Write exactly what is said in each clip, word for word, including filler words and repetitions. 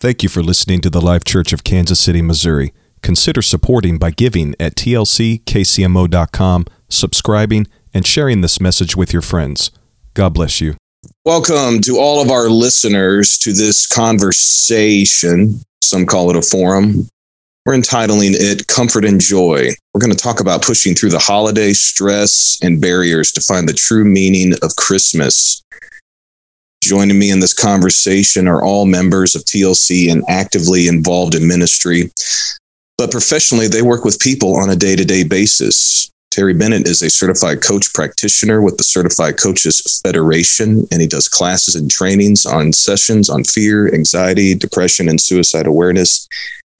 Thank you for listening to The Life Church of Kansas City, Missouri. Consider supporting by giving at t l c k c m o dot com, subscribing, and sharing this message with your friends. God bless you. Welcome to all of our listeners to this conversation. Some call it a forum. We're entitling it Comfort and Joy. We're going to talk about pushing through the holiday stress and barriers to find the true meaning of Christmas. Joining me in this conversation are all members of T L C and actively involved in ministry, but professionally they work with people on a day-to-day basis. Terry Bennett is a certified coach practitioner with the Certified Coaches Federation, and he does classes and trainings on sessions on fear, anxiety, depression, and suicide awareness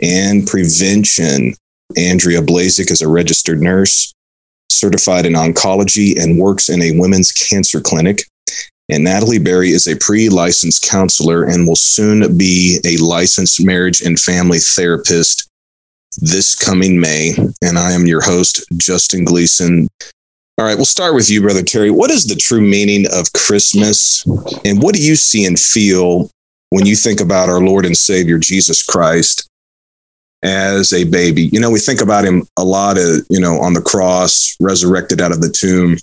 and prevention. Andrea Blaszyk is a registered nurse, certified in oncology, and works in a women's cancer clinic. And Natalie Berry is a pre-licensed counselor and will soon be a licensed marriage and family therapist this coming May. And I am your host, Justin Gleason. All right, we'll start with you, Brother Terry. What is the true meaning of Christmas? And what do you see and feel when you think about our Lord and Savior, Jesus Christ, as a baby? You know, we think about him a lot, of, you know, on the cross, resurrected out of the tomb,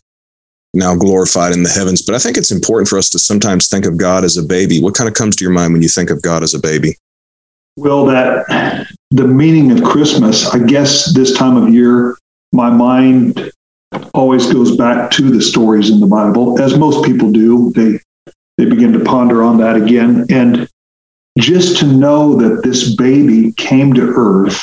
now glorified in the heavens. But I think it's important for us to sometimes think of God as a baby. What kind of comes to your mind when you think of God as a baby? Well, that the meaning of Christmas, I guess this time of year, my mind always goes back to the stories in the Bible, as most people do. They they begin to ponder on that again. And just to know that this baby came to earth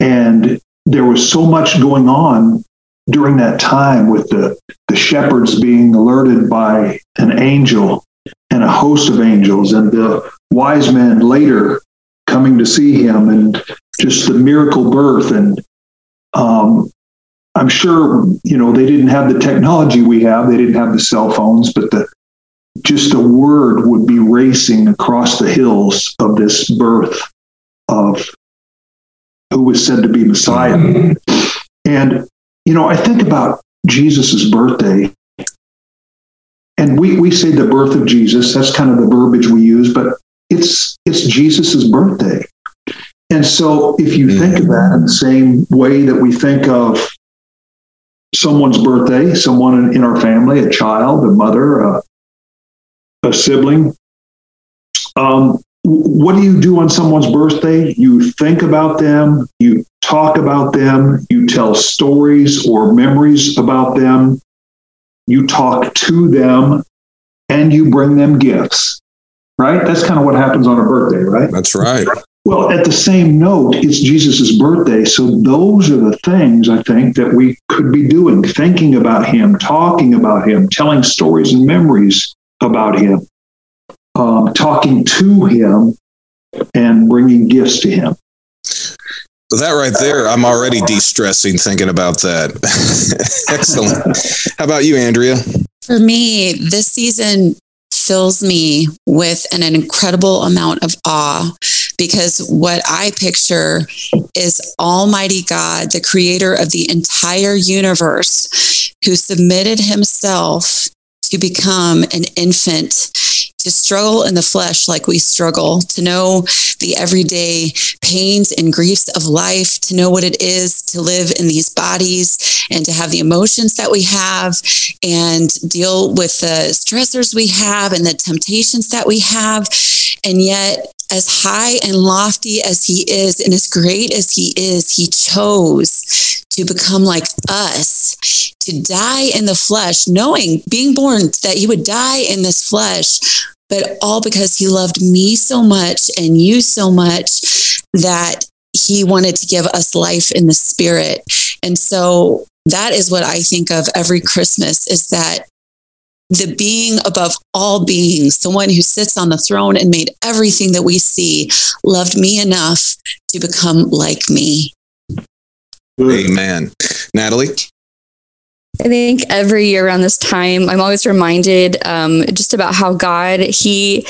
and there was so much going on during that time, with the, the shepherds being alerted by an angel and a host of angels, and the wise men later coming to see him, and just the miracle birth. And um, I'm sure, you know, they didn't have the technology we have. They didn't have the cell phones, but the just the word would be racing across the hills of this birth of who was said to be Messiah. Mm-hmm. And you know, I think about Jesus's birthday, and we, we say the birth of Jesus. That's kind of the verbiage we use, but it's it's Jesus's birthday. And so if you think of that in the same way that we think of someone's birthday, someone in, in our family, a child, a mother, a, a sibling, um, what do you do on someone's birthday? You think about them, you talk about them, you tell stories or memories about them, you talk to them, and you bring them gifts, right? That's kind of what happens on a birthday, right? That's right. Well, at the same note, it's Jesus's birthday. So those are the things I think that we could be doing, thinking about him, talking about him, telling stories and memories about him, um, talking to him, and bringing gifts to him. So that right there, I'm already de-stressing thinking about that. Excellent. How about you, Andrea? For me, this season fills me with an incredible amount of awe, because what I picture is Almighty God, the creator of the entire universe, who submitted himself to become an infant, to struggle in the flesh like we struggle, to know the everyday pains and griefs of life, to know what it is to live in these bodies and to have the emotions that we have and deal with the stressors we have and the temptations that we have. And yet, as high and lofty as he is and as great as he is, he chose to become like us, to die in the flesh, knowing, being born, that he would die in this flesh, but all because he loved me so much and you so much that he wanted to give us life in the spirit. And so that is what I think of every Christmas, is that the being above all beings, the one who sits on the throne and made everything that we see, loved me enough to become like me. Amen. Natalie? I think every year around this time, I'm always reminded um, just about how God, he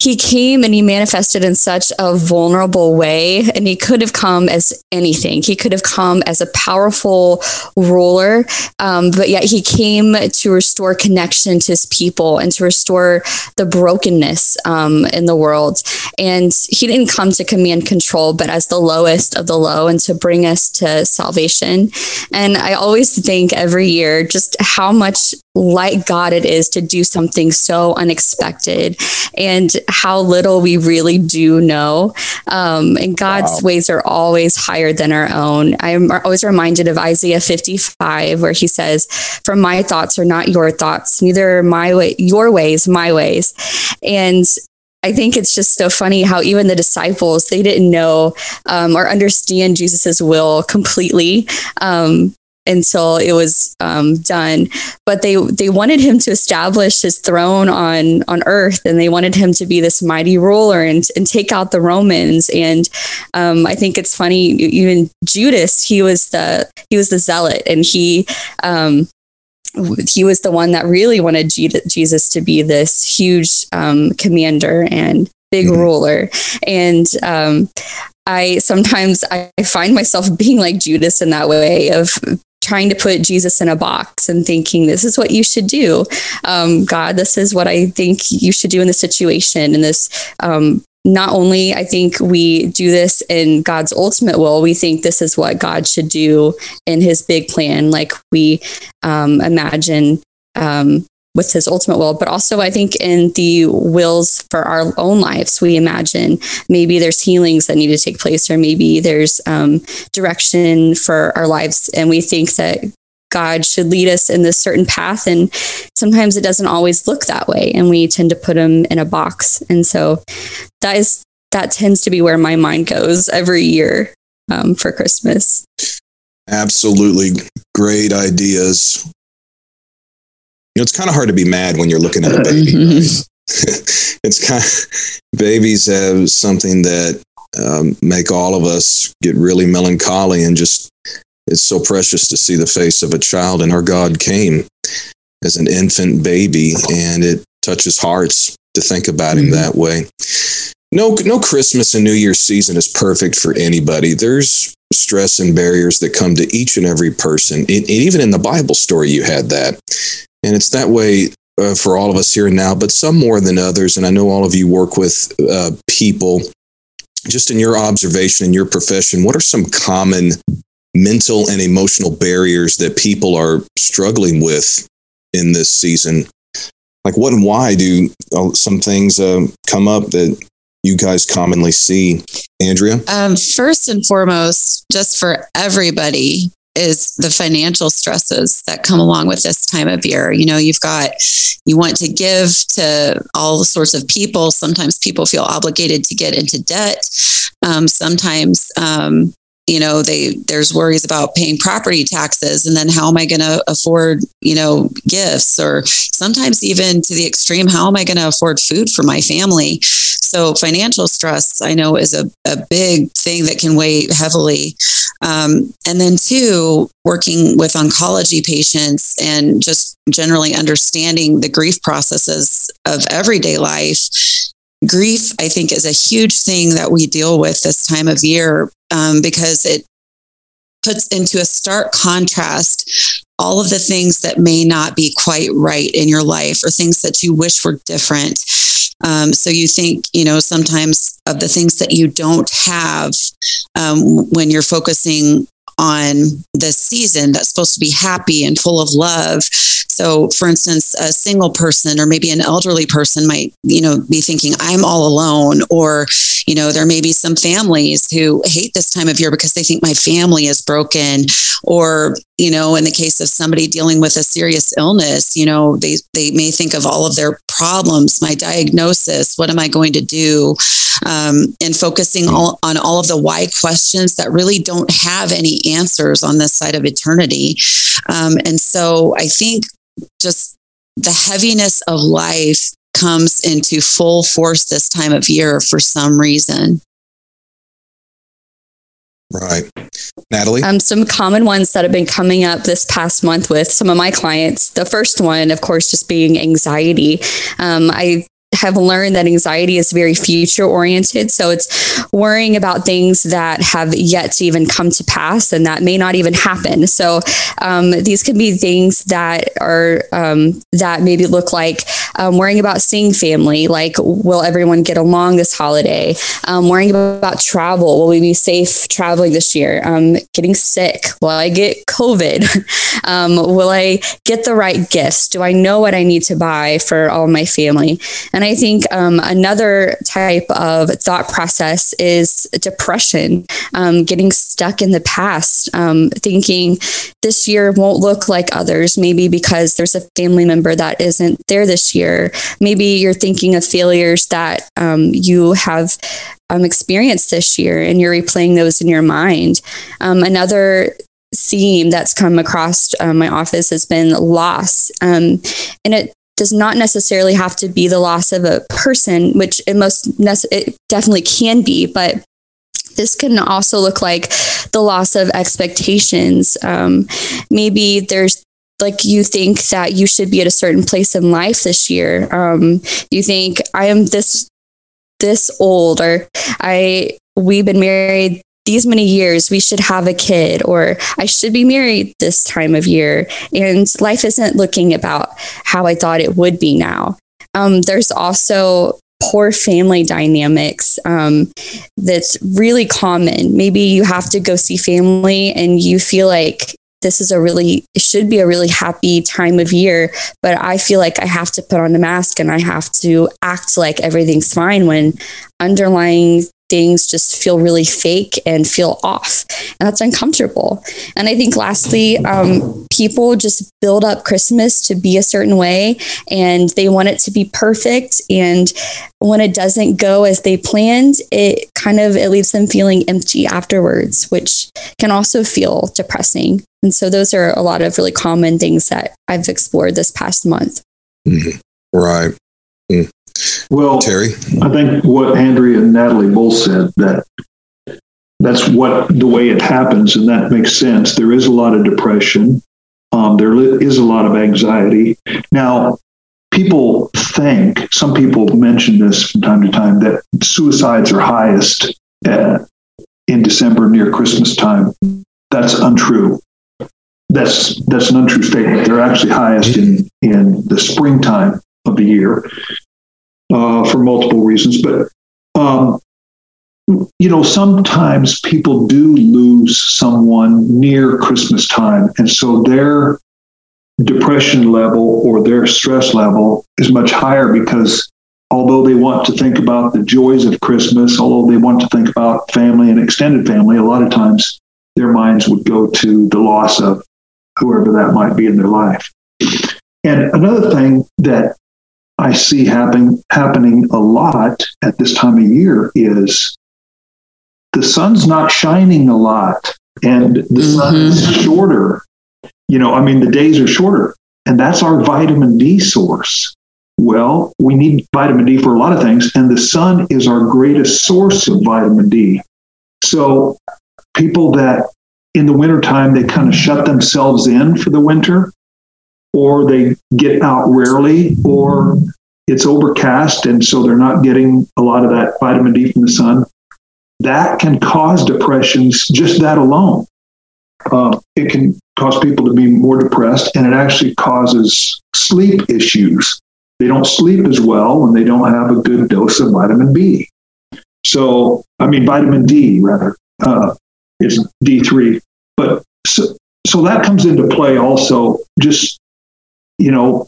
he came and he manifested in such a vulnerable way. And he could have come as anything. He could have come as a powerful ruler, um, but yet he came to restore connection to his people and to restore the brokenness um, in the world. And he didn't come to command control, but as the lowest of the low and to bring us to salvation. And I always think every year, just how much like God it is to do something so unexpected and how little we really do know. Um, and God's wow. ways are always higher than our own. I'm always reminded of Isaiah fifty-five, where he says, "For my thoughts are not your thoughts, neither are my way, your ways, my ways." And I think it's just so funny how even the disciples, they didn't know um, or understand Jesus's will completely. Um, until it was um, done. But they they wanted him to establish his throne on on earth, and they wanted him to be this mighty ruler and, and take out the Romans. And um, I think it's funny, even Judas, he was the he was the zealot, and he um, he was the one that really wanted Jesus to be this huge um, commander and big mm-hmm. ruler. And um, I sometimes I find myself being like Judas in that way of trying to put Jesus in a box and thinking, this is what you should do. Um, God, this is what I think you should do in this situation. And this, um, not only I think we do this in God's ultimate will, we think this is what God should do in his big plan, like we um, imagine um, with his ultimate will, but also I think in the wills for our own lives, we imagine maybe there's healings that need to take place, or maybe there's um, direction for our lives. And we think that God should lead us in this certain path. And sometimes it doesn't always look that way. And we tend to put him in a box. And so that is, that tends to be where my mind goes every year um, for Christmas. Absolutely. Great ideas. You know, it's kind of hard to be mad when you're looking at a baby. Right? It's kind of, babies have something that um, make all of us get really melancholy, and just it's so precious to see the face of a child. And our God came as an infant baby, and it touches hearts to think about mm-hmm. him that way. No, no Christmas and New Year's season is perfect for anybody. There's stress and barriers that come to each and every person. And, and even in the Bible story, you had that. And it's that way uh, for all of us here and now, but some more than others. And I know all of you work with uh, people. Just in your observation, in your profession, what are some common mental and emotional barriers that people are struggling with in this season? Like what and why do some things uh, come up that you guys commonly see? Andrea? Um, first and foremost, just for everybody, is the financial stresses that come along with this time of year. You know, you've got, you want to give to all sorts of people. Sometimes people feel obligated to get into debt. Um, sometimes, um, you know, they, there's worries about paying property taxes, and then how am I going to afford, you know, gifts, or sometimes even to the extreme, how am I going to afford food for my family? So financial stress, I know, is a, a big thing that can weigh heavily. Um, and then two, working with oncology patients and just generally understanding the grief processes of everyday life. Grief, I think, is a huge thing that we deal with this time of year um, because it puts into a stark contrast all of the things that may not be quite right in your life, or things that you wish were different. Um, so you think, you know, sometimes of the things that you don't have um, when you're focusing on this season that's supposed to be happy and full of love. So, for instance, a single person or maybe an elderly person might, you know, be thinking, I'm all alone. Or, you know, there may be some families who hate this time of year because they think my family is broken. Or, you know, in the case of somebody dealing with a serious illness, you know, they, they may think of all of their problems, my diagnosis, what am I going to do? Um, and focusing all, on all of the why questions that really don't have any answers on this side of eternity. Um, and so I think just the heaviness of life comes into full force this time of year for some reason. Right. Natalie? Um, some common ones that have been coming up this past month with some of my clients. The first one, of course, just being anxiety. Um, I have learned that anxiety is very future oriented. So it's worrying about things that have yet to even come to pass and that may not even happen. So um, these can be things that are um, that maybe look like um, worrying about seeing family, like will everyone get along this holiday? Um, worrying about travel, will we be safe traveling this year? Um, getting sick, will I get COVID? um, will I get the right gifts? Do I know what I need to buy for all my family? And I think um, another type of thought process is depression, um, getting stuck in the past, um, thinking this year won't look like others, maybe because there's a family member that isn't there this year. Maybe you're thinking of failures that um, you have um, experienced this year and you're replaying those in your mind. Um, another theme that's come across uh, my office has been loss. Um, and it does not necessarily have to be the loss of a person, which it most nece- it definitely can be, but this can also look like the loss of expectations. Um, maybe there's like you think that you should be at a certain place in life this year. Um, you think I am this this old, or I we've been married these many years, we should have a kid, or I should be married this time of year. And life isn't looking about how I thought it would be now. Um, there's also poor family dynamics um, that's really common. Maybe you have to go see family and you feel like this is a really, it should be a really happy time of year, but I feel like I have to put on a mask and I have to act like everything's fine when underlying things just feel really fake and feel off. And that's uncomfortable. And I think lastly, um, people just build up Christmas to be a certain way and they want it to be perfect. And when it doesn't go as they planned, it kind of, it leaves them feeling empty afterwards, which can also feel depressing. And so those are a lot of really common things that I've explored this past month. Mm-hmm. Right. Mm. Well, Terry, I think what Andrea and Natalie both said, that that's what the way it happens. And that makes sense. There is a lot of depression. Um, there is a lot of anxiety. Now, people think, some people mention this from time to time, that suicides are highest uh, in December near Christmas time. That's untrue. That's that's an untrue statement. They're actually highest in, in the springtime of the year. Uh, for multiple reasons, but um, you know, sometimes people do lose someone near Christmas time, and so their depression level or their stress level is much higher because although they want to think about the joys of Christmas, although they want to think about family and extended family, a lot of times their minds would go to the loss of whoever that might be in their life. And another thing that I see happen, happening a lot at this time of year is the sun's not shining a lot and the mm-hmm. sun is shorter. You know, I mean, the days are shorter and that's our vitamin D source. Well, we need vitamin D for a lot of things and the sun is our greatest source of vitamin D. So people that in the wintertime, they kind of shut themselves in for the winter, or they get out rarely, or it's overcast, and so they're not getting a lot of that vitamin D from the sun. That can cause depressions, just that alone. Uh, it can cause people to be more depressed, and it actually causes sleep issues. They don't sleep as well when they don't have a good dose of vitamin B. So, I mean, vitamin D, rather. Uh, it's D three. But so, so that comes into play also, just you know,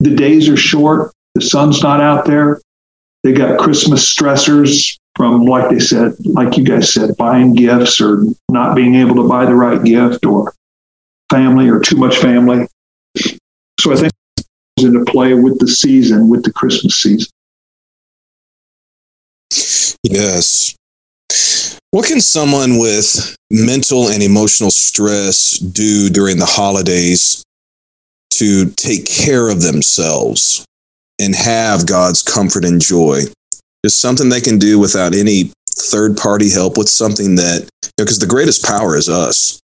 the days are short. The sun's not out there. They got Christmas stressors from, like they said, like you guys said, buying gifts or not being able to buy the right gift or family or too much family. So I think it comes into play with the season, with the Christmas season. Yes. What can someone with mental and emotional stress do during the holidays to take care of themselves and have God's comfort and joy? It's something they can do without any third party help. What's something that know, because the greatest power is us.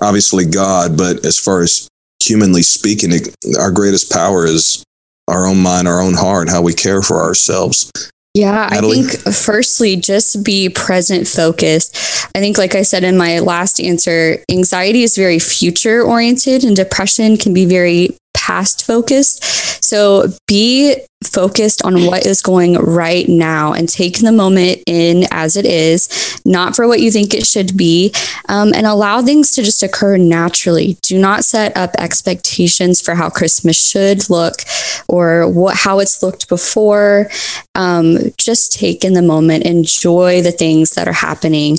Obviously God, but as far as humanly speaking, it, our greatest power is our own mind, our own heart, how we care for ourselves. Yeah, Natalie? I think firstly, just be present focused. I think, like I said in my last answer, anxiety is very future oriented and depression can be very past focused. So be focused on what is going right now and take the moment in as it is, not for what you think it should be, um, and allow things to just occur naturally. Do not set up expectations for how Christmas should look or what how it's looked before. Um, just take in the moment, enjoy the things that are happening.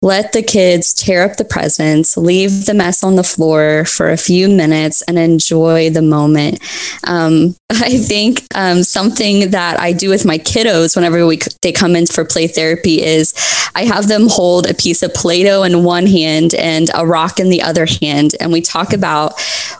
Let the kids tear up the presents, leave the mess on the floor for a few minutes and enjoy the moment. Um, I think um, something that I do with my kiddos whenever we they come in for play therapy is I have them hold a piece of Play-Doh in one hand and a rock in the other hand. And we talk about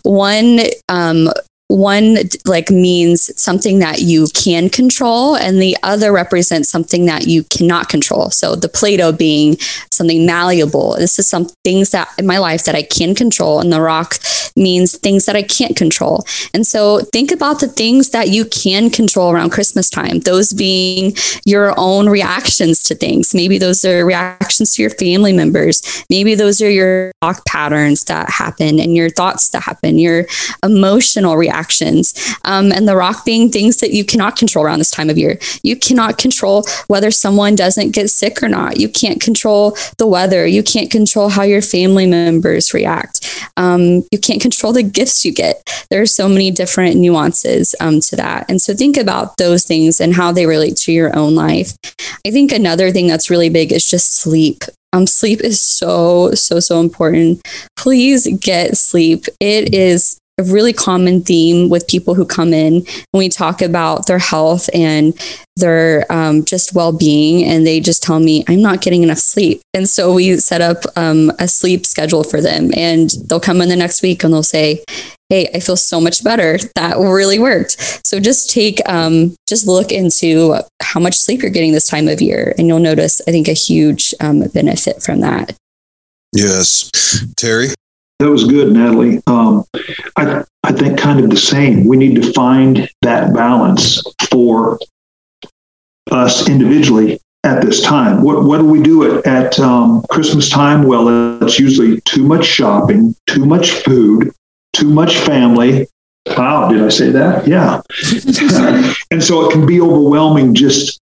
one um One like means something that you can control and the other represents something that you cannot control. So the Play-Doh being something malleable. This is some things that in my life that I can control, and the rock means things that I can't control. And so think about the things that you can control around Christmas time, those being your own reactions to things. Maybe those are reactions to your family members. Maybe those are your thought patterns that happen and your thoughts that happen, your emotional reactions. Actions um, and the rock being things that you cannot control around this time of year. You cannot control whether someone doesn't get sick or not. You can't control the weather. You can't control how your family members react. Um, you can't control the gifts you get. There are so many different nuances um, to that. And so think about those things and how they relate to your own life. I think another thing that's really big is just sleep. Um, sleep is so, so, so important. Please get sleep. It is a really common theme with people who come in when we talk about their health and their um, just well-being, and they just tell me, I'm not getting enough sleep. And so we set up um, a sleep schedule for them, and they'll come in the next week and they'll say, hey, I feel so much better. That really worked. So just take, um, just look into how much sleep you're getting this time of year. And you'll notice, I think, a huge um, benefit from that. Yes. Terry? That was good, Natalie. Um, I I think kind of the same. We need to find that balance for us individually at this time. What what do we do at, at um, Christmas time? Well, it's usually too much shopping, too much food, too much family. Wow, did I say that? Yeah. And so it can be overwhelming just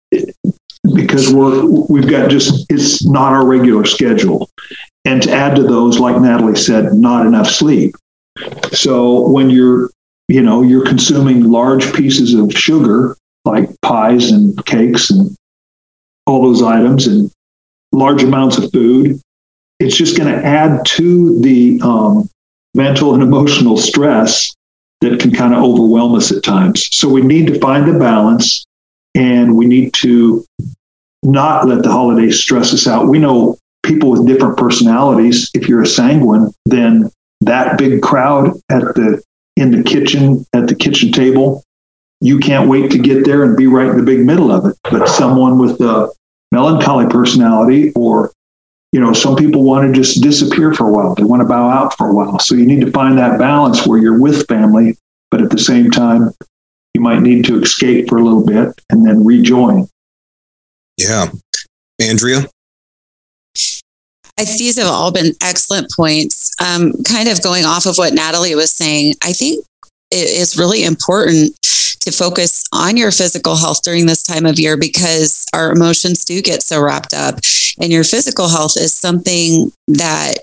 because we're we've got just it's not our regular schedule. And to add to those, like Natalie said, not enough sleep. So when you're, you know, you're consuming large pieces of sugar, like pies and cakes and all those items and large amounts of food, it's just going to add to the um, mental and emotional stress that can kind of overwhelm us at times. So we need to find the balance, and we need to not let the holidays stress us out. We know people with different personalities. If you're a sanguine, then that big crowd at the in the kitchen at the kitchen table, you can't wait to get there and be right in the big middle of it. But someone with a melancholy personality, or you know, some people want to just disappear for a while. They want to bow out for a while. So you need to find that balance where you're with family, but at the same time, you might need to escape for a little bit and then rejoin. Yeah, Andrea. I, these have all been excellent points. Um, kind of going off of what Natalie was saying, I think it is really important to focus on your physical health during this time of year, because our emotions do get so wrapped up. And your physical health is something that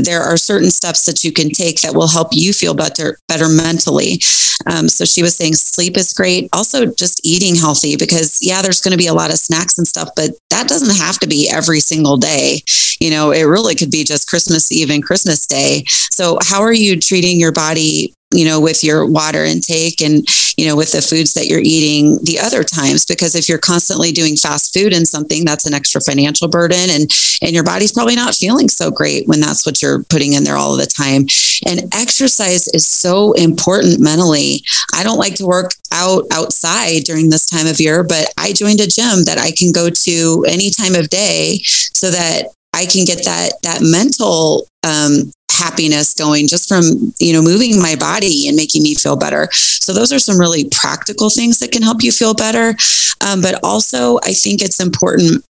there are certain steps that you can take that will help you feel better, better mentally. Um, so she was saying sleep is great. Also just eating healthy, because yeah, there's going to be a lot of snacks and stuff, but that doesn't have to be every single day. You know, it really could be just Christmas Eve and Christmas Day. So how are you treating your body, you know, with your water intake and, you know, with the foods that you're eating the other times? Because if you're constantly doing fast food and something, that's an extra financial burden, and, and your body's probably not feeling so great when that's what you're putting in there all of the time. And exercise is so important mentally. I don't like to work out outside during this time of year, but I joined a gym that I can go to any time of day so that I can get that, that mental um, happiness going just from, you know, moving my body and making me feel better. So those are some really practical things that can help you feel better. Um, but also I think it's important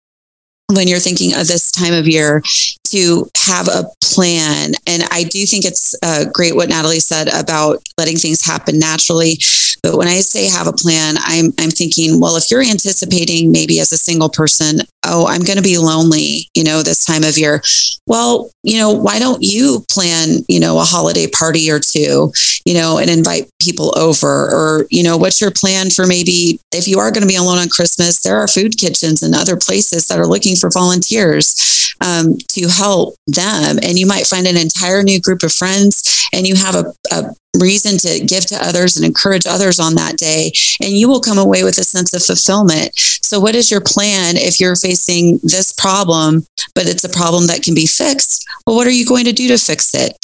when you're thinking of this time of year to have a plan. And I do think it's uh, great what Natalie said about letting things happen naturally. But when I say have a plan, I'm I'm thinking, well, if you're anticipating maybe as a single person, oh, I'm going to be lonely, you know, this time of year. Well, you know, why don't you plan, you know, a holiday party or two, you know, and invite people over? Or, you know, what's your plan for maybe if you are going to be alone on Christmas, there are food kitchens and other places that are looking for volunteers um, to help them. And you might find an entire new group of friends, and you have a, a reason to give to others and encourage others on that day. And you will come away with a sense of fulfillment. So what is your plan if you're facing this problem, but it's a problem that can be fixed? Well, what are you going to do to fix it?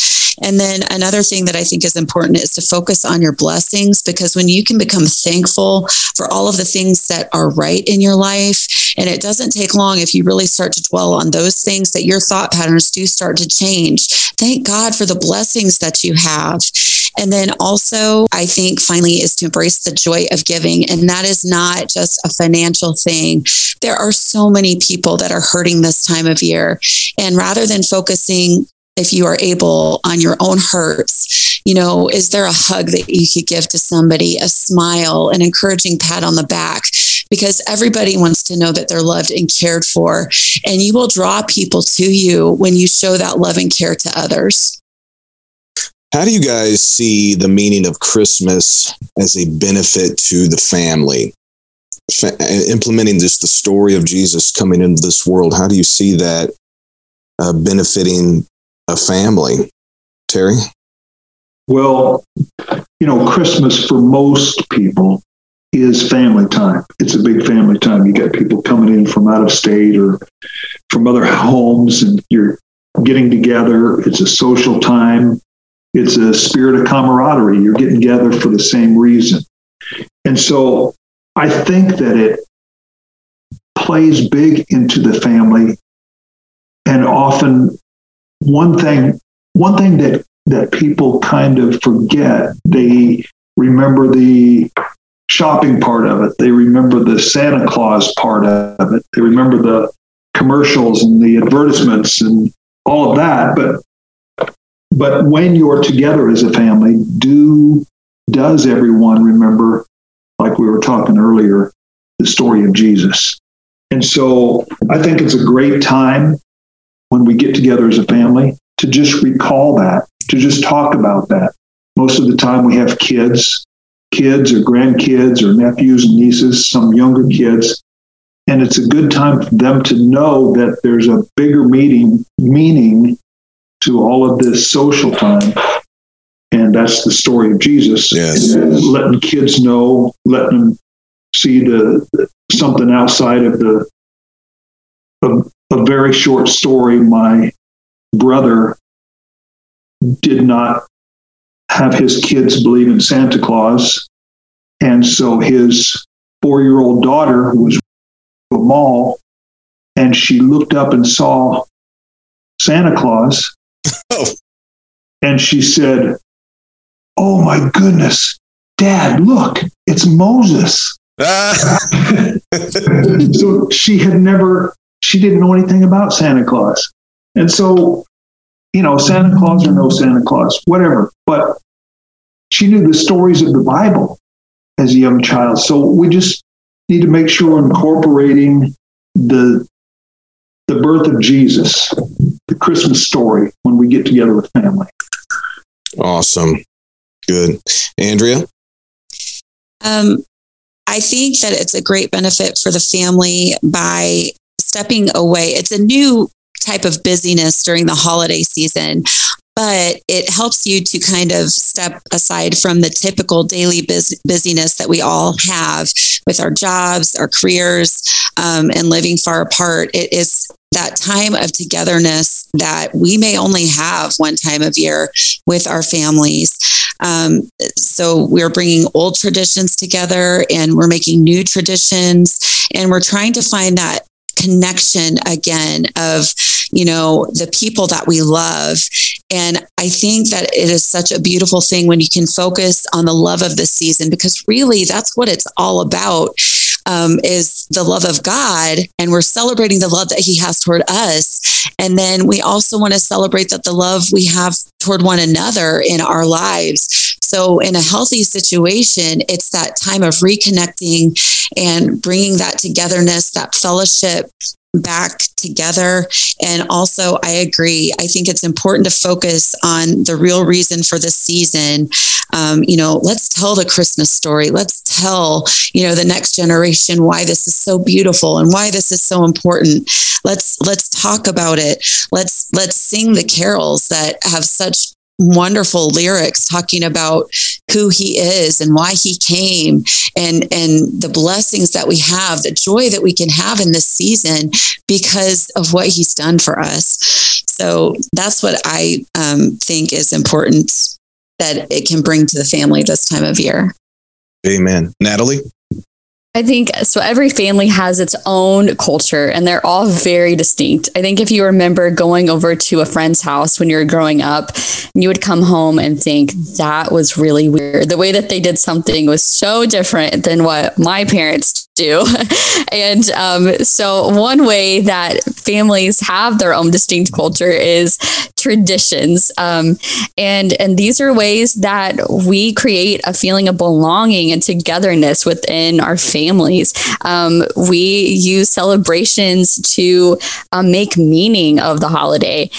And then another thing that I think is important is to focus on your blessings, because when you can become thankful for all of the things that are right in your life, and it doesn't take long if you really start to dwell on those things that your thought patterns do start to change. Thank God for the blessings that you have. And then also, I think finally is to embrace the joy of giving. And that is not just a financial thing. There are so many people that are hurting this time of year. And rather than focusing, if you are able, on your own hurts, you know, is there a hug that you could give to somebody, a smile, an encouraging pat on the back? Because everybody wants to know that they're loved and cared for. And you will draw people to you when you show that love and care to others. How do you guys see the meaning of Christmas as a benefit to the family? Fa- implementing this, the story of Jesus coming into this world, how do you see that uh, benefiting a family? Terry? Well, you know, Christmas for most people is family time. It's a big family time. You got people coming in from out of state or from other homes, and you're getting together. It's a social time. It's a spirit of camaraderie. You're getting together for the same reason. And so I think that it plays big into the family. And often one thing, one thing that, that people kind of forget, they remember the shopping part of it. They remember the Santa Claus part of it. They remember the commercials and the advertisements and all of that. But But when you're together as a family, do does everyone remember, like we were talking earlier, the story of Jesus? And so I think it's a great time when we get together as a family to just recall that, to just talk about that. Most of the time we have kids, kids or grandkids or nephews and nieces, some younger kids. And it's a good time for them to know that there's a bigger meaning, meaning to all of this social time. And that's the story of Jesus. Yes. Letting kids know, letting them see the, the something outside of the, a, a very short story. My brother did not have his kids believe in Santa Claus. And so his four-year-old daughter was at a mall, and she looked up and saw Santa Claus. Oh. And she said, "Oh my goodness, Dad, look, it's Moses." Ah. So she had never, she didn't know anything about Santa Claus. And so, you know, Santa Claus or no Santa Claus, whatever. But she knew the stories of the Bible as a young child. So we just need to make sure we're incorporating the the birth of Jesus, the Christmas story, when we get together with family. Awesome. Good. Andrea? Um, I think that it's a great benefit for the family by stepping away. It's a new type of busyness during the holiday season, but it helps you to kind of step aside from the typical daily bus- busyness that we all have with our jobs, our careers, um, and living far apart. It is that time of togetherness that we may only have one time of year with our families. Um, so we're bringing old traditions together, and we're making new traditions, and we're trying to find that connection again of, you know, the people that we love. And I think that it is such a beautiful thing when you can focus on the love of the season, because really that's what it's all about, um, is the love of God. And we're celebrating the love that he has toward us. And then we also want to celebrate that the love we have toward one another in our lives. So in a healthy situation, it's that time of reconnecting and bringing that togetherness, that fellowship back together. And also, I agree. I think it's important to focus on the real reason for the season. Um, you know, let's tell the Christmas story. Let's tell, you know, the next generation why this is so beautiful and why this is so important. Let's let's talk about it. Let's let's sing the carols that have such wonderful lyrics talking about who he is and why he came, and and the blessings that we have, the joy that we can have in this season because of what he's done for us. So that's what I um, think is important that it can bring to the family this time of year. Amen. Natalie? I think so. Every family has its own culture and they're all very distinct. I think if you remember going over to a friend's house when you were growing up, you would come home and think that was really weird. The way that they did something was so different than what my parents do. And um, so one way that families have their own distinct culture is traditions. Um, and, and these are ways that we create a feeling of belonging and togetherness within our families. Um, we use celebrations to uh, make meaning of the holiday.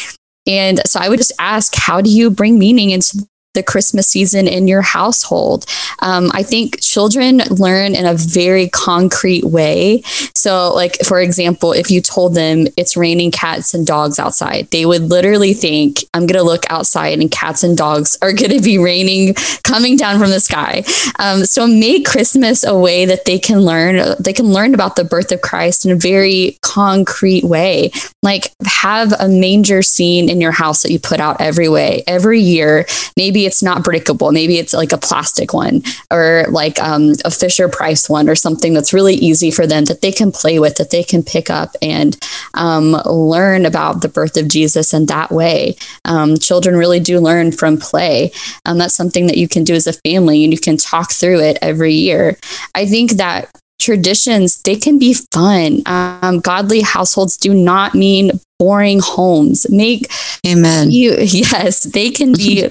And so I would just ask, how do you bring meaning into the Christmas season in your household? Um, I think children learn in a very concrete way. So like, for example, if you told them it's raining cats and dogs outside, they would literally think, I'm going to look outside and cats and dogs are going to be raining, coming down from the sky. Um, so make Christmas a way that they can learn. They can learn about the birth of Christ in a very concrete way. Like have a manger scene in your house that you put out every way, every year. Maybe it's not breakable. Maybe it's like a plastic one or like um, a Fisher Price one or something that's really easy for them that they can play with, that they can pick up and um, learn about the birth of Jesus in that way. Um, children really do learn from play. Um, that's something that you can do as a family and you can talk through it every year. I think that traditions, they can be fun. Um, godly households do not mean boring homes. Make Amen. You, yes, they can be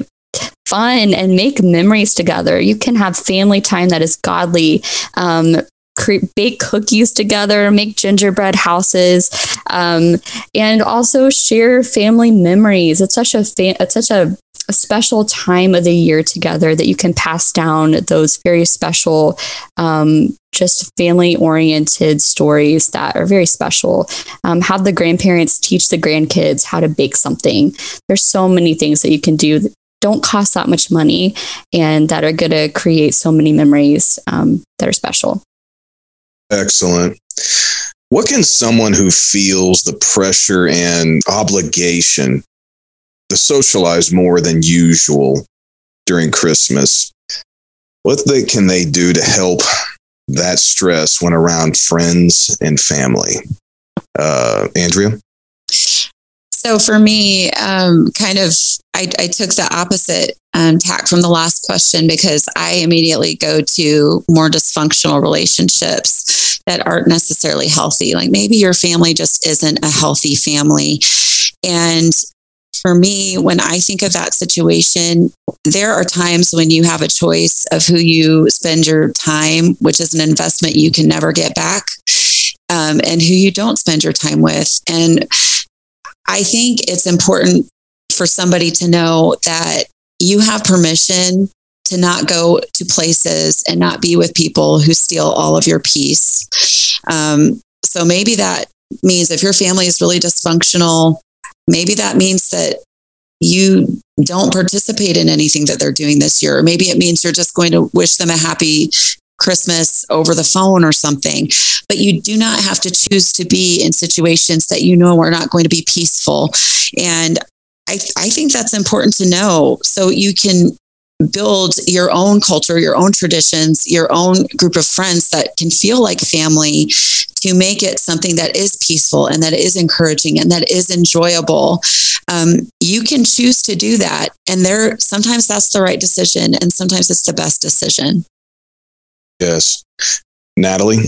fun and make memories together. You can have family time that is godly. Um, cre- bake cookies together, make gingerbread houses, um, and also share family memories. It's such a fa- it's such a, a special time of the year together that you can pass down those very special, um, just family-oriented stories that are very special. Um, have the grandparents teach the grandkids how to bake something. There's so many things that you can do that don't cost that much money and that are going to create so many memories um, that are special. Excellent. What can someone who feels the pressure and obligation to socialize more than usual during Christmas, what they, can they do to help that stress when around friends and family? Uh, Andrea? So for me, um, kind of, I, I took the opposite um, tack from the last question because I immediately go to more dysfunctional relationships that aren't necessarily healthy. Like maybe your family just isn't a healthy family. And for me, when I think of that situation, there are times when you have a choice of who you spend your time, which is an investment you can never get back, um, and who you don't spend your time with. And I think it's important for somebody to know that you have permission to not go to places and not be with people who steal all of your peace. Um, so maybe that means if your family is really dysfunctional, maybe that means that you don't participate in anything that they're doing this year. Or maybe it means you're just going to wish them a happy Christmas over the phone or something, but you do not have to choose to be in situations that you know are not going to be peaceful. And I, I think that's important to know. So you can build your own culture, your own traditions, your own group of friends that can feel like family, to make it something that is peaceful and that is encouraging and that is enjoyable. Um, you can choose to do that. And there, sometimes that's the right decision. And sometimes it's the best decision. Yes. Natalie?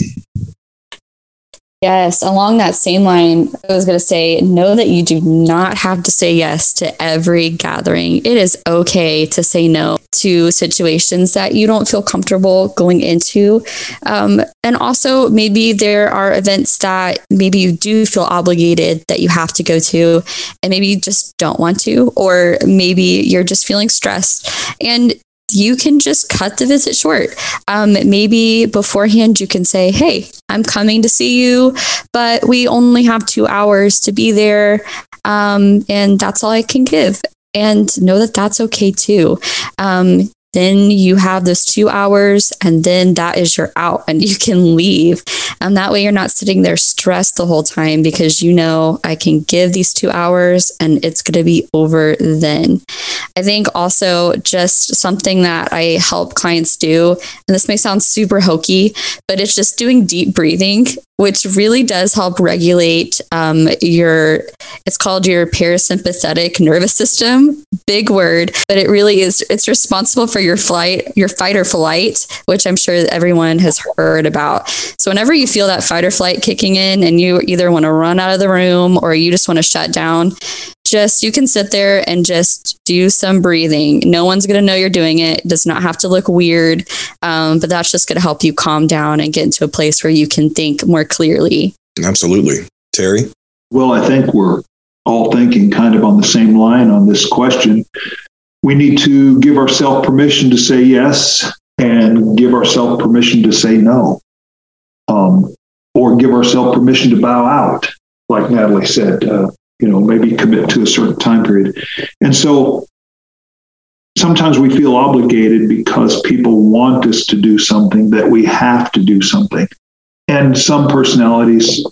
Yes. Along that same line, I was going to say, know that you do not have to say yes to every gathering. It is okay to say no to situations that you don't feel comfortable going into. Um, and also, maybe there are events that maybe you do feel obligated that you have to go to, and maybe you just don't want to, or maybe you're just feeling stressed. And you can just cut the visit short. Um, maybe beforehand you can say, hey, I'm coming to see you, but we only have two hours to be there. Um, and that's all I can give. And know that that's okay too. Um, then you have those two hours and then that is your out and you can leave. And that way you're not sitting there stressed the whole time because you know, I can give these two hours and it's going to be over then. I think also just something that I help clients do, and this may sound super hokey, but it's just doing deep breathing, which really does help regulate um, your, it's called your parasympathetic nervous system. Big word, but it really is, it's responsible for your flight, your fight or flight, which I'm sure everyone has heard about. So whenever you feel that fight or flight kicking in and you either want to run out of the room or you just want to shut down, just, you can sit there and just do some breathing. No one's going to know you're doing it. It does not have to look weird. Um, but that's just going to help you calm down and get into a place where you can think more clearly. Absolutely. Terry? Well, I think we're all thinking kind of on the same line on this question. We need to give ourselves permission to say yes and give ourselves permission to say no. Um, or give ourselves permission to bow out, like Natalie said. Uh, you know, maybe commit to a certain time period. And so sometimes we feel obligated because people want us to do something, that we have to do something. And some personalities,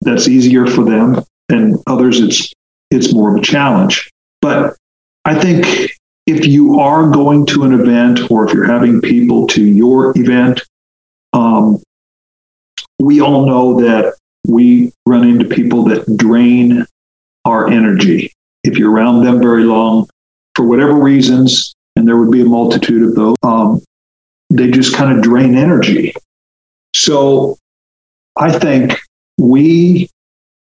that's easier for them, and others it's it's more of a challenge. But I think if you are going to an event or if you're having people to your event, um, we all know that we run into people that drain our energy. If you're around them very long, for whatever reasons, and there would be a multitude of those, um, they just kind of drain energy. So I think we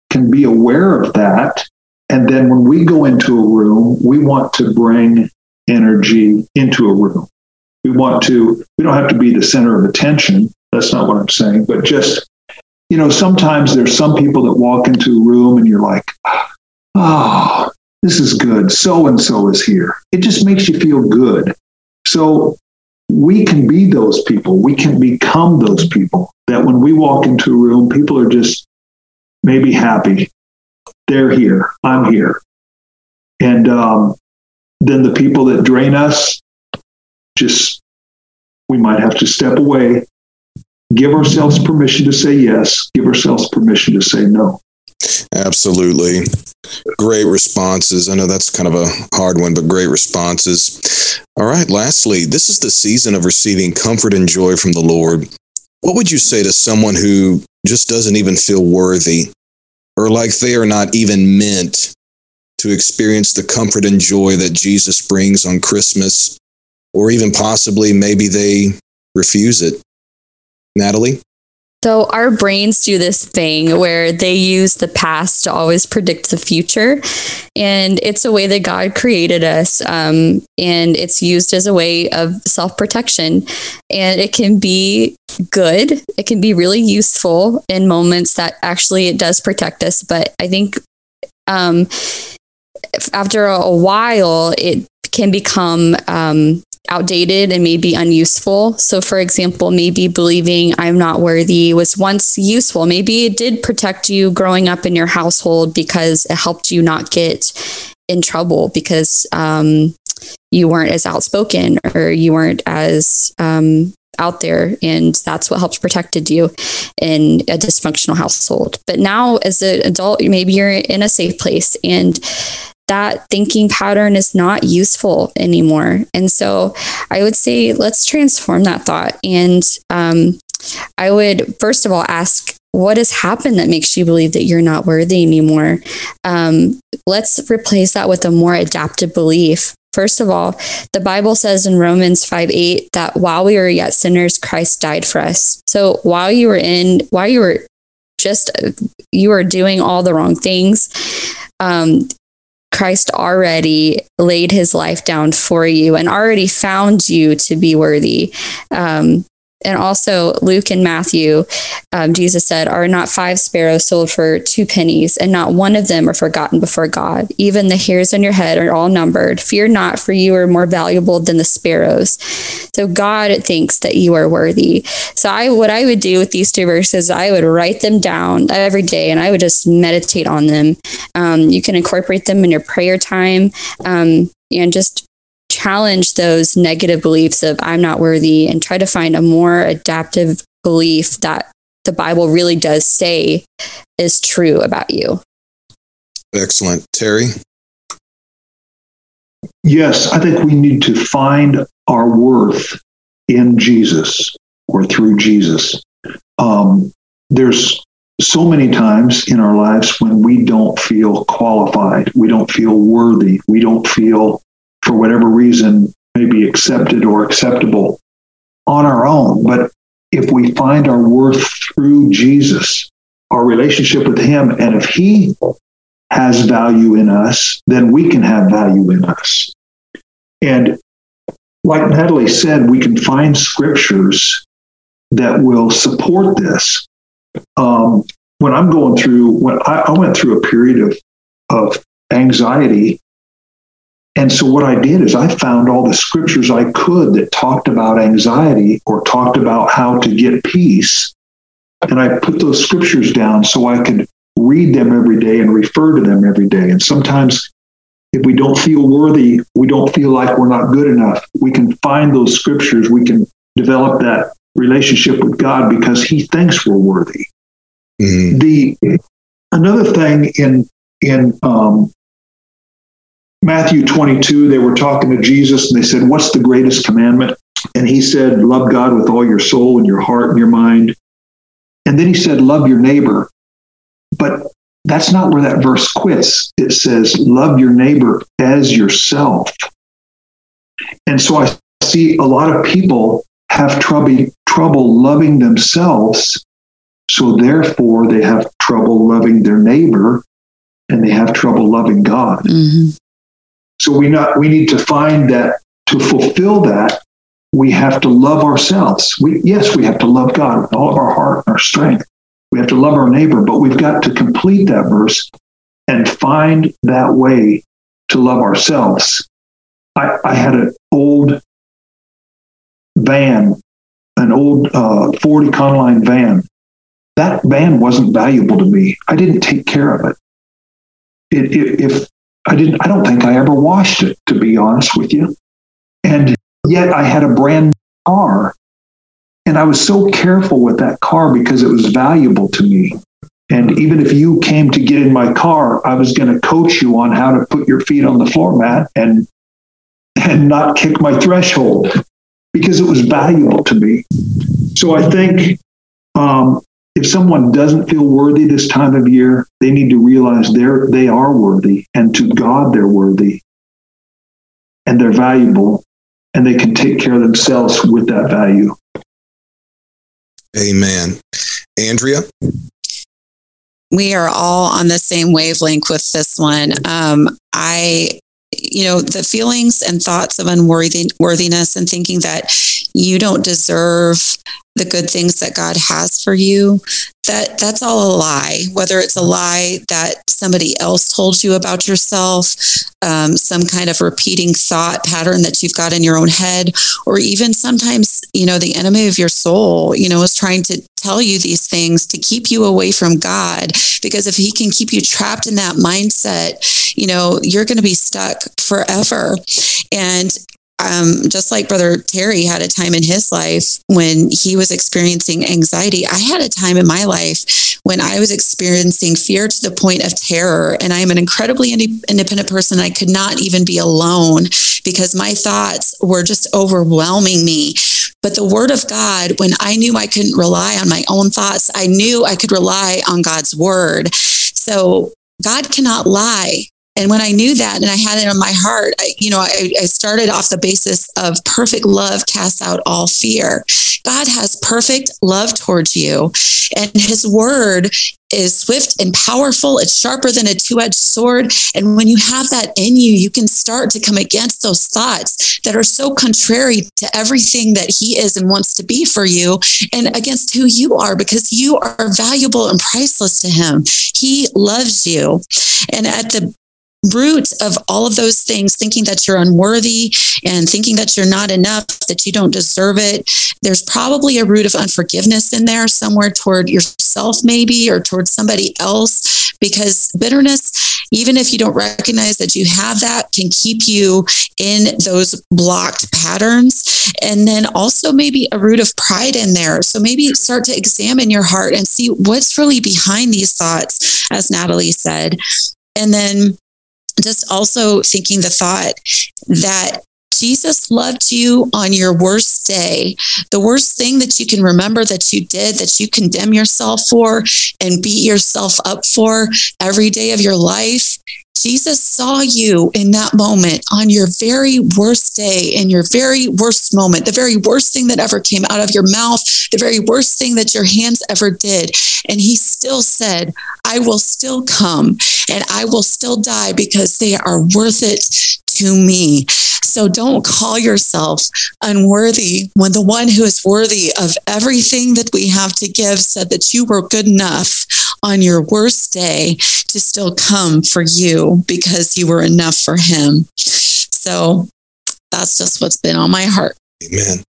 can be aware of that. And then when we go into a room, we want to bring energy into a room. We want to, we don't have to be the center of attention. That's not what I'm saying, but just, you know, sometimes there's some people that walk into a room and you're like, oh, this is good. So-and-so is here. It just makes you feel good. So we can be those people. We can become those people that when we walk into a room, people are just maybe happy. They're here. I'm here. And um, then the people that drain us, just, we might have to step away. Give ourselves permission to say yes. Give ourselves permission to say no. Absolutely. Great responses. I know that's kind of a hard one, but great responses. All right. Lastly, this is the season of receiving comfort and joy from the Lord. What would you say to someone who just doesn't even feel worthy or like they are not even meant to experience the comfort and joy that Jesus brings on Christmas, or even possibly maybe they refuse it? Natalie? So our brains do this thing where they use the past to always predict the future. And it's a way that God created us. Um, and it's used as a way of self-protection. And it can be good. It can be really useful in moments that actually it does protect us. But I think um, after a while, it can become um, outdated and maybe unuseful. So for example, maybe believing I'm not worthy was once useful. Maybe it did protect you growing up in your household because it helped you not get in trouble because um, you weren't as outspoken or you weren't as um, out there. And that's what helped protected you in a dysfunctional household. But now as an adult, maybe you're in a safe place and that thinking pattern is not useful anymore. And so I would say, let's transform that thought. And um, I would, first of all, ask, what has happened that makes you believe that you're not worthy anymore? Um, let's replace that with a more adaptive belief. First of all, the Bible says in Romans five eight that while we were yet sinners, Christ died for us. So while you were in, while you were just, you were doing all the wrong things, um, Christ already laid his life down for you and already found you to be worthy. Um, And also Luke and Matthew, um, Jesus said, are not five sparrows sold for two pennies, and not one of them are forgotten before God. Even the hairs on your head are all numbered. Fear not, for you are more valuable than the sparrows. So God thinks that you are worthy. So I, what I would do with these two verses, I would write them down every day and I would just meditate on them. Um, you can incorporate them in your prayer time, um, and just challenge those negative beliefs of I'm not worthy, and try to find a more adaptive belief that the Bible really does say is true about you. Excellent. Terry? Yes, I think we need to find our worth in Jesus or through Jesus. Um, there's so many times in our lives when we don't feel qualified, we don't feel worthy, we don't feel, for whatever reason, may be accepted or acceptable on our own. But if we find our worth through Jesus, our relationship with him, and if he has value in us, then we can have value in us. And like Natalie said, we can find scriptures that will support this. Um, when I'm going through, when I, I went through a period of, of anxiety, and so what I did is I found all the scriptures I could that talked about anxiety or talked about how to get peace. And I put those scriptures down so I could read them every day and refer to them every day. And sometimes if we don't feel worthy, we don't feel like we're not good enough, we can find those scriptures. We can develop that relationship with God because he thinks we're worthy. Mm-hmm. The another thing in, in, um, Matthew twenty-two, they were talking to Jesus and they said, what's the greatest commandment? And he said, love God with all your soul and your heart and your mind. And then he said, love your neighbor. But that's not where that verse quits. It says, love your neighbor as yourself. And so I see a lot of people have trouble, trouble loving themselves. So therefore, they have trouble loving their neighbor and they have trouble loving God. Mm-hmm. So we not we need to find that to fulfill that, we have to love ourselves. We, yes, we have to love God with all of our heart and our strength. We have to love our neighbor, but we've got to complete that verse and find that way to love ourselves. I, I had an old van, an old uh, Ford Econoline van. That van wasn't valuable to me. I didn't take care of it. It, it if I didn't, I don't think I ever washed it, to be honest with you. And yet I had a brand new car, and I was so careful with that car because it was valuable to me. And even if you came to get in my car, I was going to coach you on how to put your feet on the floor mat and, and not kick my threshold because it was valuable to me. So I think, um, if someone doesn't feel worthy this time of year, they need to realize they're, they are worthy, and to God they're worthy, and they're valuable, and they can take care of themselves with that value. Amen. Andrea? We are all on the same wavelength with this one. Um, I, you know, the feelings and thoughts of unworthiness and thinking that you don't deserve the good things that God has for you, that that's all a lie, whether it's a lie that somebody else told you about yourself, um, some kind of repeating thought pattern that you've got in your own head, or even sometimes, you know, the enemy of your soul, you know, is trying to tell you these things to keep you away from God, because if he can keep you trapped in that mindset, you know, you're going to be stuck forever. And Um, just like Brother Terry had a time in his life when he was experiencing anxiety, I had a time in my life when I was experiencing fear to the point of terror. And I am an incredibly independent person. I could not even be alone because my thoughts were just overwhelming me. But the Word of God, when I knew I couldn't rely on my own thoughts, I knew I could rely on God's Word. So God cannot lie. And when I knew that and I had it on my heart, I, you know, I, I started off the basis of perfect love casts out all fear. God has perfect love towards you. And His Word is swift and powerful. It's sharper than a two-edged sword. And when you have that in you, you can start to come against those thoughts that are so contrary to everything that He is and wants to be for you and against who you are, because you are valuable and priceless to Him. He loves you. And at the root of all of those things, thinking that you're unworthy and thinking that you're not enough, that you don't deserve it, there's probably a root of unforgiveness in there somewhere toward yourself, maybe, or toward somebody else, because bitterness, even if you don't recognize that you have that, can keep you in those blocked patterns. And then also maybe a root of pride in there. So maybe start to examine your heart and see what's really behind these thoughts, as Natalie said. And then just also thinking the thought that Jesus loved you on your worst day, the worst thing that you can remember that you did, that you condemn yourself for and beat yourself up for every day of your life. Jesus saw you in that moment on your very worst day, in your very worst moment, the very worst thing that ever came out of your mouth, the very worst thing that your hands ever did. And He still said, I will still come and I will still die because they are worth it to me. So don't call yourself unworthy when the one who is worthy of everything that we have to give said that you were good enough on your worst day to still come for you because you were enough for Him. So that's just what's been on my heart. Amen.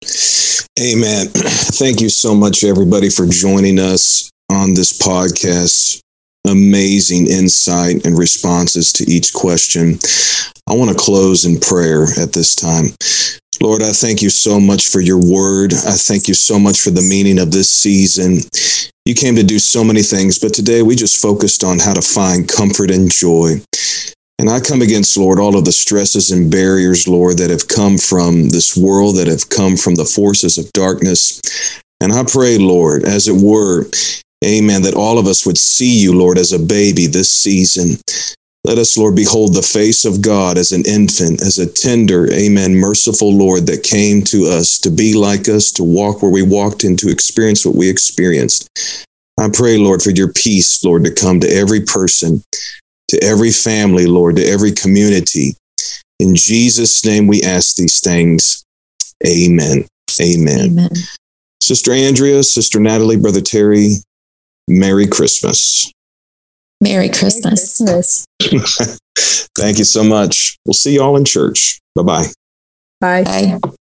Amen. Thank you so much, everybody, for joining us on this podcast. Amazing insight and responses to each question. I want to close in prayer at this time. Lord, I thank you so much for your word. I thank you so much for the meaning of this season. You came to do so many things, but today we just focused on how to find comfort and joy. And I come against, Lord, all of the stresses and barriers, Lord, that have come from this world, that have come from the forces of darkness. And I pray, Lord, as it were, amen, that all of us would see you, Lord, as a baby this season. Let us, Lord, behold the face of God as an infant, as a tender, amen, merciful Lord that came to us to be like us, to walk where we walked and to experience what we experienced. I pray, Lord, for your peace, Lord, to come to every person, to every family, Lord, to every community. In Jesus' name, we ask these things. Amen. Amen. Amen. Sister Andrea, Sister Natalie, Brother Terry, Merry Christmas. Merry Christmas. Merry Christmas. Thank you so much. We'll see y'all in church. Bye-bye. Bye. Bye.